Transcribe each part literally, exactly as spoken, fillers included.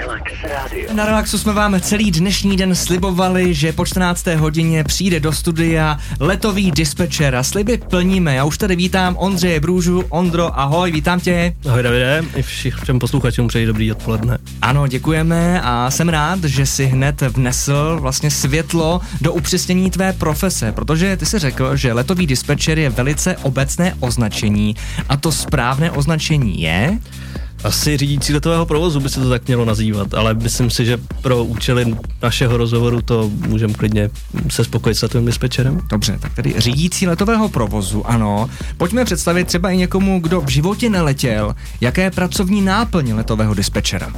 Relax Rádio. Na Relaxu jsme vám celý dnešní den slibovali, že po čtrnácté hodině přijde do studia letový dispečer a sliby plníme. Já už tady vítám Ondřeje Brůžu. Ondro, ahoj, vítám tě. Ahoj Davide, i všem posluchačům přeji dobrý odpoledne. Ano, děkujeme a jsem rád, že si hned vnesl vlastně světlo do upřesnění tvé profese, protože ty jsi řekl, že letový dispečer je velice obecné označení a to správné označení je... Asi řídící letového provozu by se to tak mělo nazývat, ale myslím si, že pro účely našeho rozhovoru to můžeme klidně se spokojit s letovým dispečerem. Dobře, tak tedy řídící letového provozu, ano. Pojďme představit třeba i někomu, kdo v životě neletěl, jaké je pracovní náplň letového dispečera.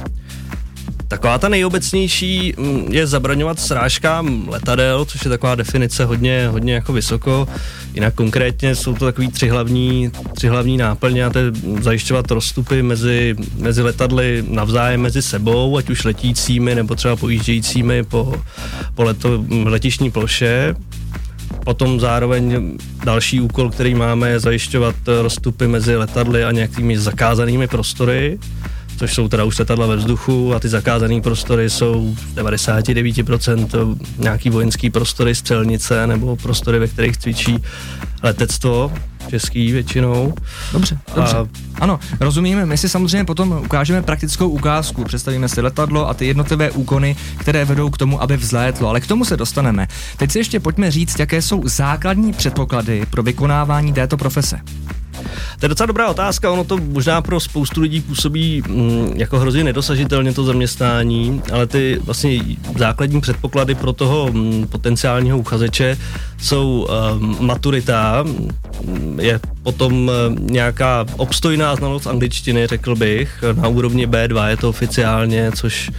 Taková ta nejobecnější je zabraňovat srážkám letadel, což je taková definice hodně, hodně jako vysoko. Jinak konkrétně jsou to takový tři hlavní, tři hlavní náplně, a to je zajišťovat rozstupy mezi, mezi letadly navzájem mezi sebou, ať už letícími nebo třeba pojíždějícími po, po leto, letišní ploše. Potom zároveň další úkol, který máme, je zajišťovat rozstupy mezi letadly a nějakými zakázanými prostory, což jsou teda už letadla ve vzduchu, a ty zakázané prostory jsou devadesát devět procent nějaký vojenský prostory, střelnice nebo prostory, ve kterých cvičí letectvo český většinou. Dobře, dobře. A... Ano, rozumíme, my si samozřejmě potom ukážeme praktickou ukázku, představíme si letadlo a ty jednotlivé úkony, které vedou k tomu, aby vzlétlo, ale k tomu se dostaneme. Teď si ještě pojďme říct, jaké jsou základní předpoklady pro vykonávání této profese. To je docela dobrá otázka, ono to možná pro spoustu lidí působí mm, jako hrozně nedosažitelně to zaměstnání, ale ty vlastně základní předpoklady pro toho mm, potenciálního uchazeče jsou um, maturita, je potom um, nějaká obstojná znalost angličtiny, řekl bych, na úrovni bé dva je to oficiálně, což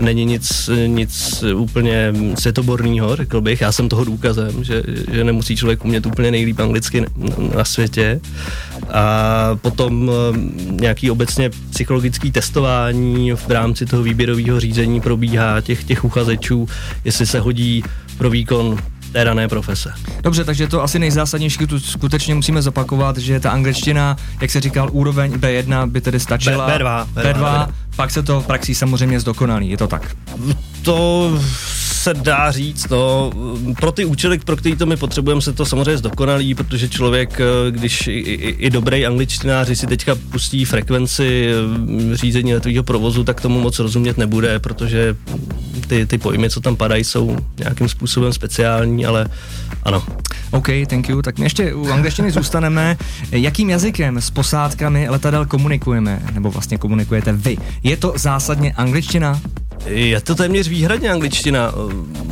není nic, nic úplně světoborného, řekl bych, já jsem toho důkazem, že, že nemusí člověk umět úplně nejlíp anglicky na světě. A potom nějaký obecně psychologické testování v rámci toho výběrového řízení probíhá těch, těch uchazečů, jestli se hodí pro výkon té dané profese. Dobře, takže to asi nejzásadnější tu skutečně musíme zopakovat, že ta angličtina, jak se říkal, úroveň bé jedna by tedy stačila. bé dva, bé dva, bé dva, bé dva. Pak se to v praxi samozřejmě zdokonalí, je to tak? To... se dá říct, no, pro ty účely, pro který to my potřebujeme, se to samozřejmě zdokonalí, protože člověk, když i, i, i dobrý angličtináři si teďka pustí frekvenci řízení letového provozu, tak tomu moc rozumět nebude, protože ty, ty pojmy, co tam padají, jsou nějakým způsobem speciální, ale ano. OK, thank you. Tak my ještě u angličtiny zůstaneme. Jakým jazykem s posádkami letadel komunikujeme, nebo vlastně komunikujete vy? Je to zásadně angličtina? Je to téměř výhradně angličtina.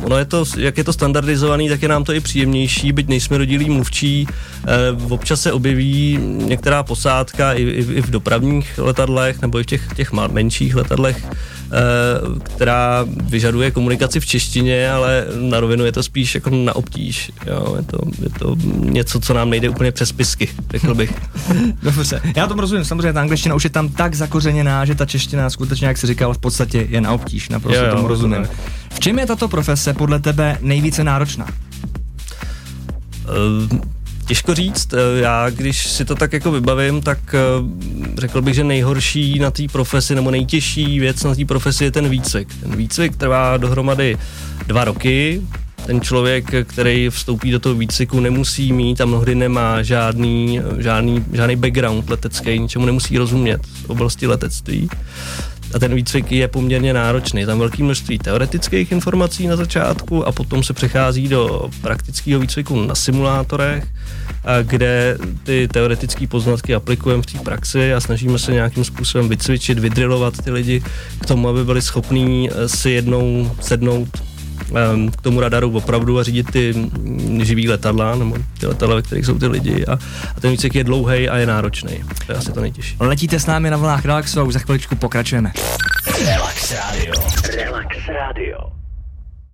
Ono je to, jak je to standardizovaný, tak je nám to i příjemnější, byť nejsme rodilí mluvčí. E, občas se objeví některá posádka i, i, i v dopravních letadlech, nebo i v těch, těch menších letadlech, e, která vyžaduje komunikaci v češtině, ale na rovinu je to spíš jako na obtíž. Jo, je, to, je to něco, co nám nejde úplně přes pisky, řekl bych. Dobře, já tomu rozumím. Samozřejmě ta angličtina už je tam tak zakořeněná, že ta čeština skutečně, jak jsi říkal, v podstatě je na obtíž. Naprosto tomu rozumím. V čem je tato profese podle tebe nejvíce náročná? Těžko říct. Já, když si to tak jako vybavím, tak řekl bych, že nejhorší na té profesi, nebo nejtěžší věc na té profesi je ten výcvik. Ten výcvik trvá dohromady dva roky. Ten člověk, který vstoupí do toho výcviku, nemusí mít a mnohdy nemá žádný, žádný, žádný background letecký, ničemu nemusí rozumět v oblasti letectví. A ten výcvik je poměrně náročný. Tam velké množství teoretických informací na začátku a potom se přechází do praktického výcviku na simulátorech, kde ty teoretické poznatky aplikujeme v té praxi a snažíme se nějakým způsobem vycvičit, vydrilovat ty lidi k tomu, aby byli schopní si jednou sednout k tomu radaru opravdu a řídit ty živý letadla, nebo ty letadla, ve kterých jsou ty lidi, a, a ten výcvik je dlouhej a je náročný. To je asi to nejtěžší. Letíte s námi na vlnách Relaxu a už za chviličku pokračujeme. Relax Radio.